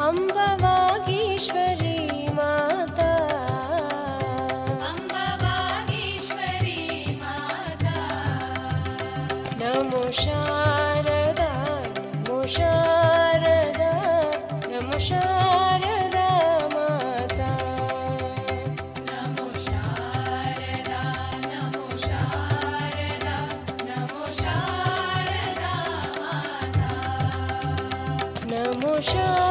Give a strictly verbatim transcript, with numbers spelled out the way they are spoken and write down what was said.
Amba वागी show